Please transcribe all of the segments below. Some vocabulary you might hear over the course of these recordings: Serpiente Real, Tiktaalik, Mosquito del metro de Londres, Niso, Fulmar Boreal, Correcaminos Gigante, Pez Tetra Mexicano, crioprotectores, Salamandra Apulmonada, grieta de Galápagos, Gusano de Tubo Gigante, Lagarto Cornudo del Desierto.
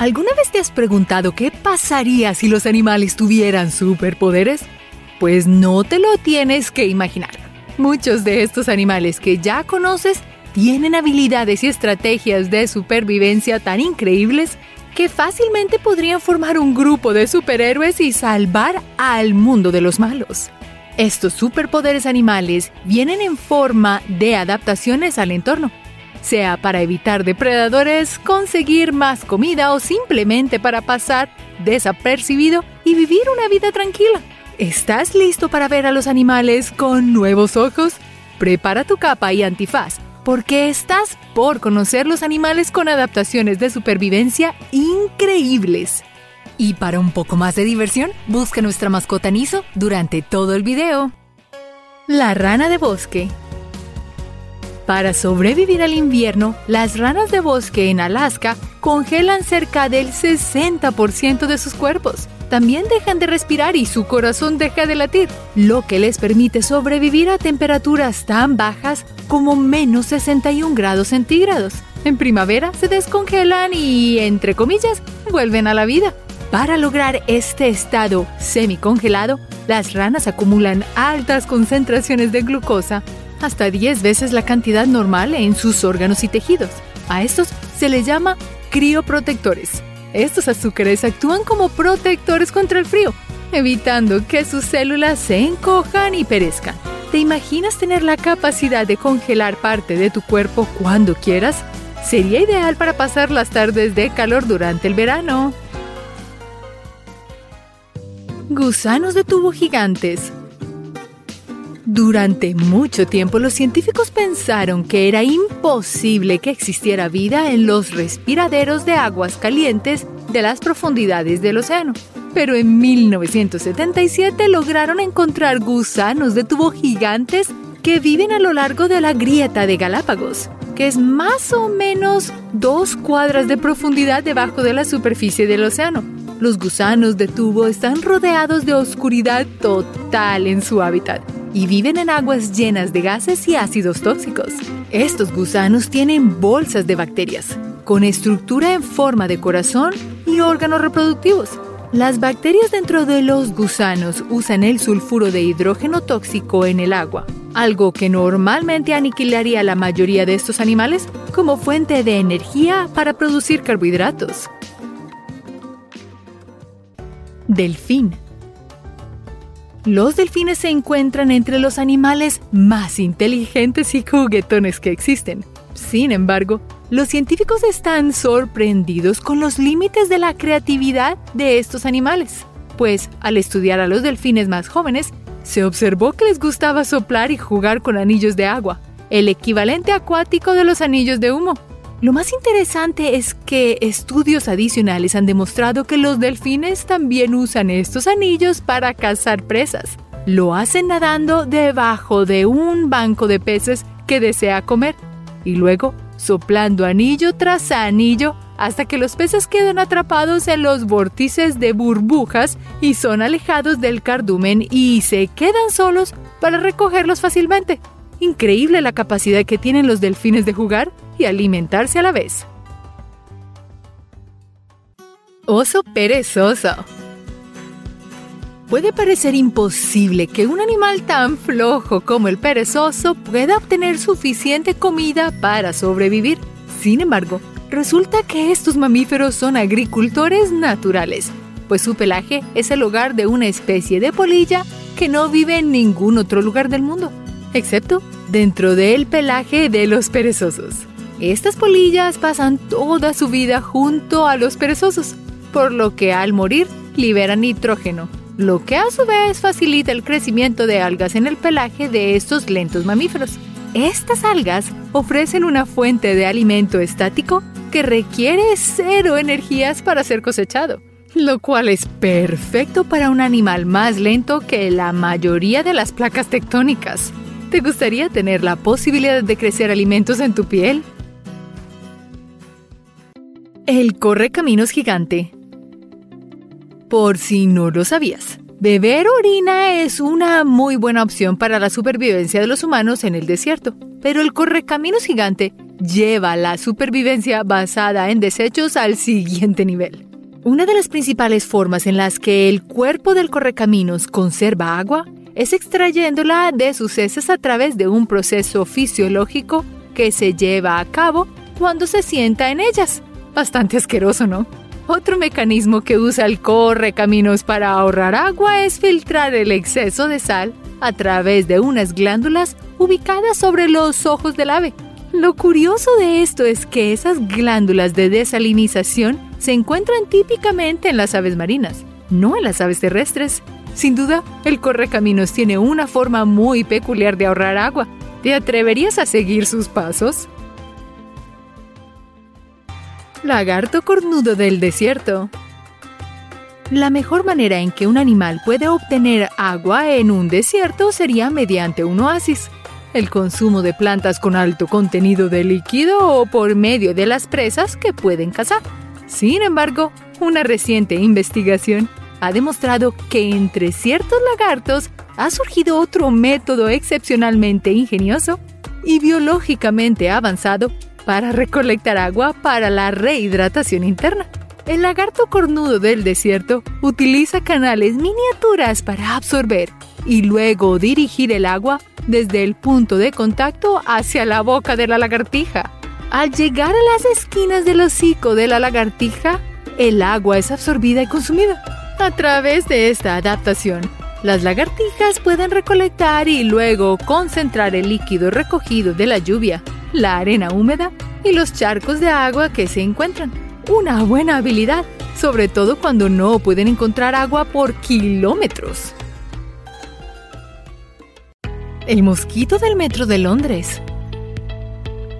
¿Alguna vez te has preguntado qué pasaría si los animales tuvieran superpoderes? Pues no te lo tienes que imaginar. Muchos de estos animales que ya conoces tienen habilidades y estrategias de supervivencia tan increíbles que fácilmente podrían formar un grupo de superhéroes y salvar al mundo de los malos. Estos superpoderes animales vienen en forma de adaptaciones al entorno, sea para evitar depredadores, conseguir más comida o simplemente para pasar desapercibido y vivir una vida tranquila. ¿Estás listo para ver a los animales con nuevos ojos? Prepara tu capa y antifaz, porque estás por conocer los animales con adaptaciones de supervivencia increíbles. Y para un poco más de diversión, busca nuestra mascota Niso durante todo el video. La rana de bosque. Para sobrevivir al invierno, las ranas de bosque en Alaska congelan cerca del 60% de sus cuerpos. También dejan de respirar y su corazón deja de latir, lo que les permite sobrevivir a temperaturas tan bajas como menos 61 grados centígrados. En primavera se descongelan y, entre comillas, vuelven a la vida. Para lograr este estado semicongelado, las ranas acumulan altas concentraciones de glucosa, hasta 10 veces la cantidad normal en sus órganos y tejidos. A estos se les llama crioprotectores. Estos azúcares actúan como protectores contra el frío, evitando que sus células se encojan y perezcan. ¿Te imaginas tener la capacidad de congelar parte de tu cuerpo cuando quieras? Sería ideal para pasar las tardes de calor durante el verano. Gusanos de tubo gigantes. Durante mucho tiempo, los científicos pensaron que era imposible que existiera vida en los respiraderos de aguas calientes de las profundidades del océano. Pero en 1977 lograron encontrar gusanos de tubo gigantes que viven a lo largo de la grieta de Galápagos, que es más o menos 2 cuadras de profundidad debajo de la superficie del océano. Los gusanos de tubo están rodeados de oscuridad total en su hábitat y viven en aguas llenas de gases y ácidos tóxicos. Estos gusanos tienen bolsas de bacterias, con estructura en forma de corazón y órganos reproductivos. Las bacterias dentro de los gusanos usan el sulfuro de hidrógeno tóxico en el agua, algo que normalmente aniquilaría a la mayoría de estos animales como fuente de energía para producir carbohidratos. Delfín. Los delfines se encuentran entre los animales más inteligentes y juguetones que existen. Sin embargo, los científicos están sorprendidos con los límites de la creatividad de estos animales, pues al estudiar a los delfines más jóvenes, se observó que les gustaba soplar y jugar con anillos de agua, el equivalente acuático de los anillos de humo. Lo más interesante es que estudios adicionales han demostrado que los delfines también usan estos anillos para cazar presas. Lo hacen nadando debajo de un banco de peces que desea comer y luego soplando anillo tras anillo hasta que los peces quedan atrapados en los vórtices de burbujas y son alejados del cardumen y se quedan solos para recogerlos fácilmente. Increíble la capacidad que tienen los delfines de jugar y alimentarse a la vez. Oso perezoso. Puede parecer imposible que un animal tan flojo como el perezoso pueda obtener suficiente comida para sobrevivir. Sin embargo, resulta que estos mamíferos son agricultores naturales, pues su pelaje es el hogar de una especie de polilla que no vive en ningún otro lugar del mundo, excepto dentro del pelaje de los perezosos. Estas polillas pasan toda su vida junto a los perezosos, por lo que al morir liberan nitrógeno, lo que a su vez facilita el crecimiento de algas en el pelaje de estos lentos mamíferos. Estas algas ofrecen una fuente de alimento estático que requiere 0 energías para ser cosechado, lo cual es perfecto para un animal más lento que la mayoría de las placas tectónicas. ¿Te gustaría tener la posibilidad de crecer alimentos en tu piel? El Correcaminos Gigante. Por si no lo sabías, beber orina es una muy buena opción para la supervivencia de los humanos en el desierto, pero el Correcaminos Gigante lleva la supervivencia basada en desechos al siguiente nivel. Una de las principales formas en las que el cuerpo del correcaminos conserva agua es extrayéndola de sus heces a través de un proceso fisiológico que se lleva a cabo cuando se sienta en ellas. Bastante asqueroso, ¿no? Otro mecanismo que usa el correcaminos para ahorrar agua es filtrar el exceso de sal a través de unas glándulas ubicadas sobre los ojos del ave. Lo curioso de esto es que esas glándulas de desalinización se encuentran típicamente en las aves marinas, no en las aves terrestres. Sin duda, el correcaminos tiene una forma muy peculiar de ahorrar agua. ¿Te atreverías a seguir sus pasos? Lagarto cornudo del desierto. La mejor manera en que un animal puede obtener agua en un desierto sería mediante un oasis, el consumo de plantas con alto contenido de líquido o por medio de las presas que pueden cazar. Sin embargo, una reciente investigación ha demostrado que entre ciertos lagartos ha surgido otro método excepcionalmente ingenioso y biológicamente avanzado para recolectar agua para la rehidratación interna. El lagarto cornudo del desierto utiliza canales miniaturas para absorber y luego dirigir el agua desde el punto de contacto hacia la boca de la lagartija. Al llegar a las esquinas del hocico de la lagartija, el agua es absorbida y consumida. A través de esta adaptación, las lagartijas pueden recolectar y luego concentrar el líquido recogido de la lluvia, la arena húmeda y los charcos de agua que se encuentran. Una buena habilidad, sobre todo cuando no pueden encontrar agua por kilómetros. El mosquito del metro de Londres.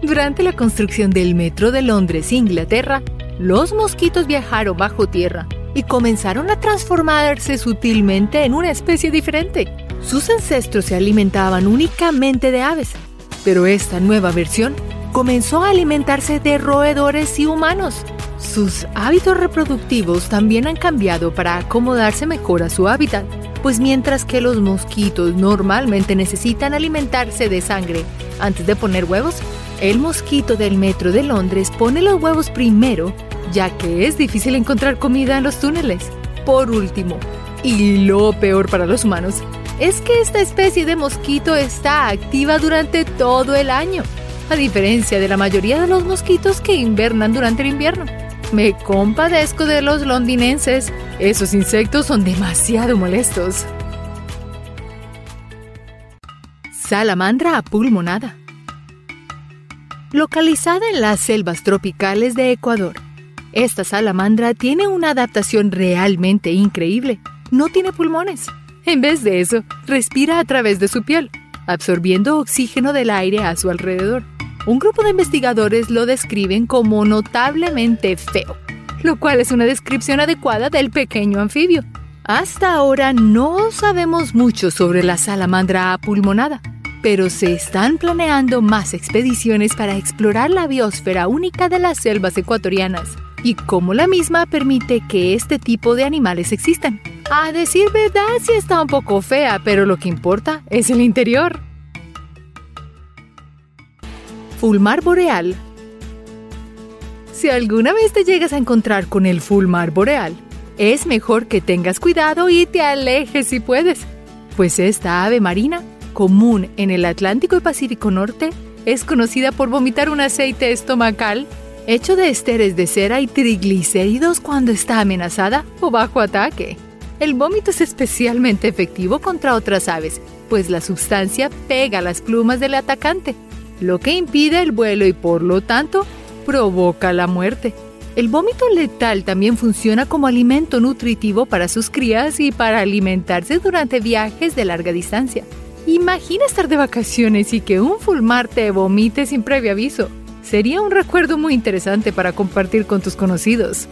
Durante la construcción del metro de Londres, Inglaterra, los mosquitos viajaron bajo tierra y comenzaron a transformarse sutilmente en una especie diferente. Sus ancestros se alimentaban únicamente de aves, pero esta nueva versión comenzó a alimentarse de roedores y humanos. Sus hábitos reproductivos también han cambiado para acomodarse mejor a su hábitat, pues mientras que los mosquitos normalmente necesitan alimentarse de sangre antes de poner huevos, el mosquito del metro de Londres pone los huevos primero, ya que es difícil encontrar comida en los túneles. Por último, y lo peor para los humanos, es que esta especie de mosquito está activa durante todo el año, a diferencia de la mayoría de los mosquitos que invernan durante el invierno. Me compadezco de los londinenses, esos insectos son demasiado molestos. Salamandra apulmonada. Localizada en las selvas tropicales de Ecuador, esta salamandra tiene una adaptación realmente increíble. No tiene pulmones. En vez de eso, respira a través de su piel, absorbiendo oxígeno del aire a su alrededor. Un grupo de investigadores lo describen como notablemente feo, lo cual es una descripción adecuada del pequeño anfibio. Hasta ahora no sabemos mucho sobre la salamandra apulmonada, pero se están planeando más expediciones para explorar la biosfera única de las selvas ecuatorianas y cómo la misma permite que este tipo de animales existan. A decir verdad, sí está un poco fea, pero lo que importa es el interior. Fulmar boreal. Si alguna vez te llegas a encontrar con el fulmar boreal, es mejor que tengas cuidado y te alejes si puedes, pues esta ave marina, común en el Atlántico y Pacífico Norte, es conocida por vomitar un aceite estomacal hecho de ésteres de cera y triglicéridos cuando está amenazada o bajo ataque. El vómito es especialmente efectivo contra otras aves, pues la sustancia pega las plumas del atacante, lo que impide el vuelo y, por lo tanto, provoca la muerte. El vómito letal también funciona como alimento nutritivo para sus crías y para alimentarse durante viajes de larga distancia. Imagina estar de vacaciones y que un fulmar te vomite sin previo aviso. Sería un recuerdo muy interesante para compartir con tus conocidos.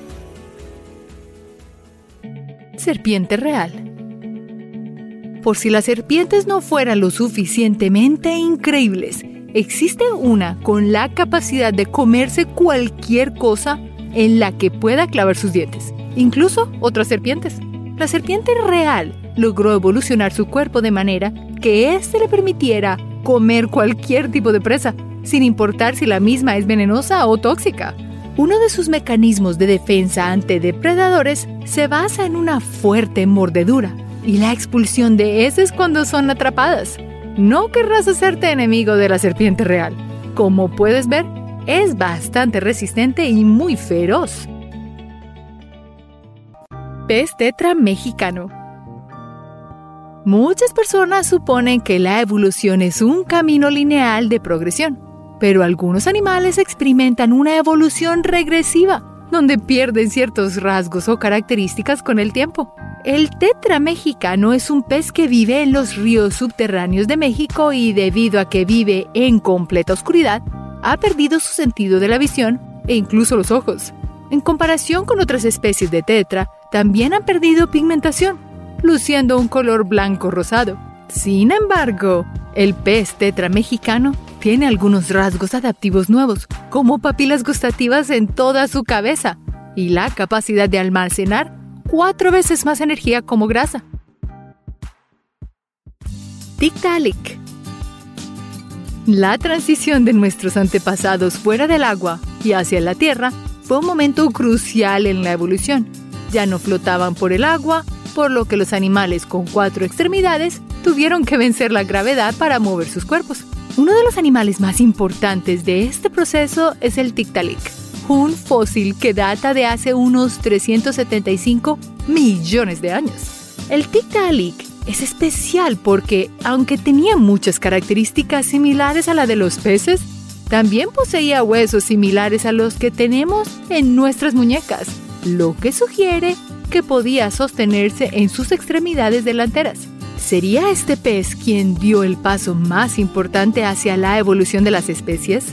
Serpiente real. Por si las serpientes no fueran lo suficientemente increíbles, existe una con la capacidad de comerse cualquier cosa en la que pueda clavar sus dientes, incluso otras serpientes. La serpiente real logró evolucionar su cuerpo de manera que éste le permitiera comer cualquier tipo de presa, sin importar si la misma es venenosa o tóxica. Uno de sus mecanismos de defensa ante depredadores se basa en una fuerte mordedura y la expulsión de heces cuando son atrapadas. No querrás hacerte enemigo de la serpiente real. Como puedes ver, es bastante resistente y muy feroz. Pez Tetra Mexicano. Muchas personas suponen que la evolución es un camino lineal de progresión, pero algunos animales experimentan una evolución regresiva, donde pierden ciertos rasgos o características con el tiempo. El tetra mexicano es un pez que vive en los ríos subterráneos de México y, debido a que vive en completa oscuridad, ha perdido su sentido de la visión e incluso los ojos. En comparación con otras especies de tetra, también han perdido pigmentación, luciendo un color blanco rosado. Sin embargo, el pez tetra mexicano tiene algunos rasgos adaptivos nuevos, como papilas gustativas en toda su cabeza y la capacidad de almacenar 4 veces más energía como grasa. Tiktaalik. La transición de nuestros antepasados fuera del agua y hacia la tierra fue un momento crucial en la evolución. Ya no flotaban por el agua, por lo que los animales con 4 extremidades tuvieron que vencer la gravedad para mover sus cuerpos. Uno de los animales más importantes de este proceso es el Tiktaalik, un fósil que data de hace unos 375 millones de años. El Tiktaalik es especial porque, aunque tenía muchas características similares a la de los peces, también poseía huesos similares a los que tenemos en nuestras muñecas, lo que sugiere que podía sostenerse en sus extremidades delanteras. ¿Sería este pez quien dio el paso más importante hacia la evolución de las especies?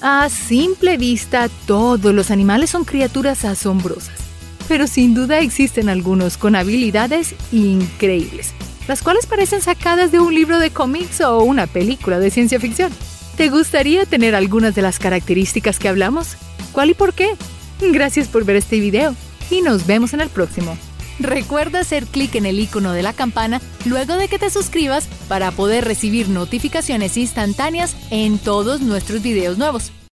A simple vista, todos los animales son criaturas asombrosas, pero sin duda existen algunos con habilidades increíbles, las cuales parecen sacadas de un libro de cómics o una película de ciencia ficción. ¿Te gustaría tener algunas de las características que hablamos? ¿Cuál y por qué? Gracias por ver este video y nos vemos en el próximo. Recuerda hacer clic en el icono de la campana luego de que te suscribas para poder recibir notificaciones instantáneas en todos nuestros videos nuevos.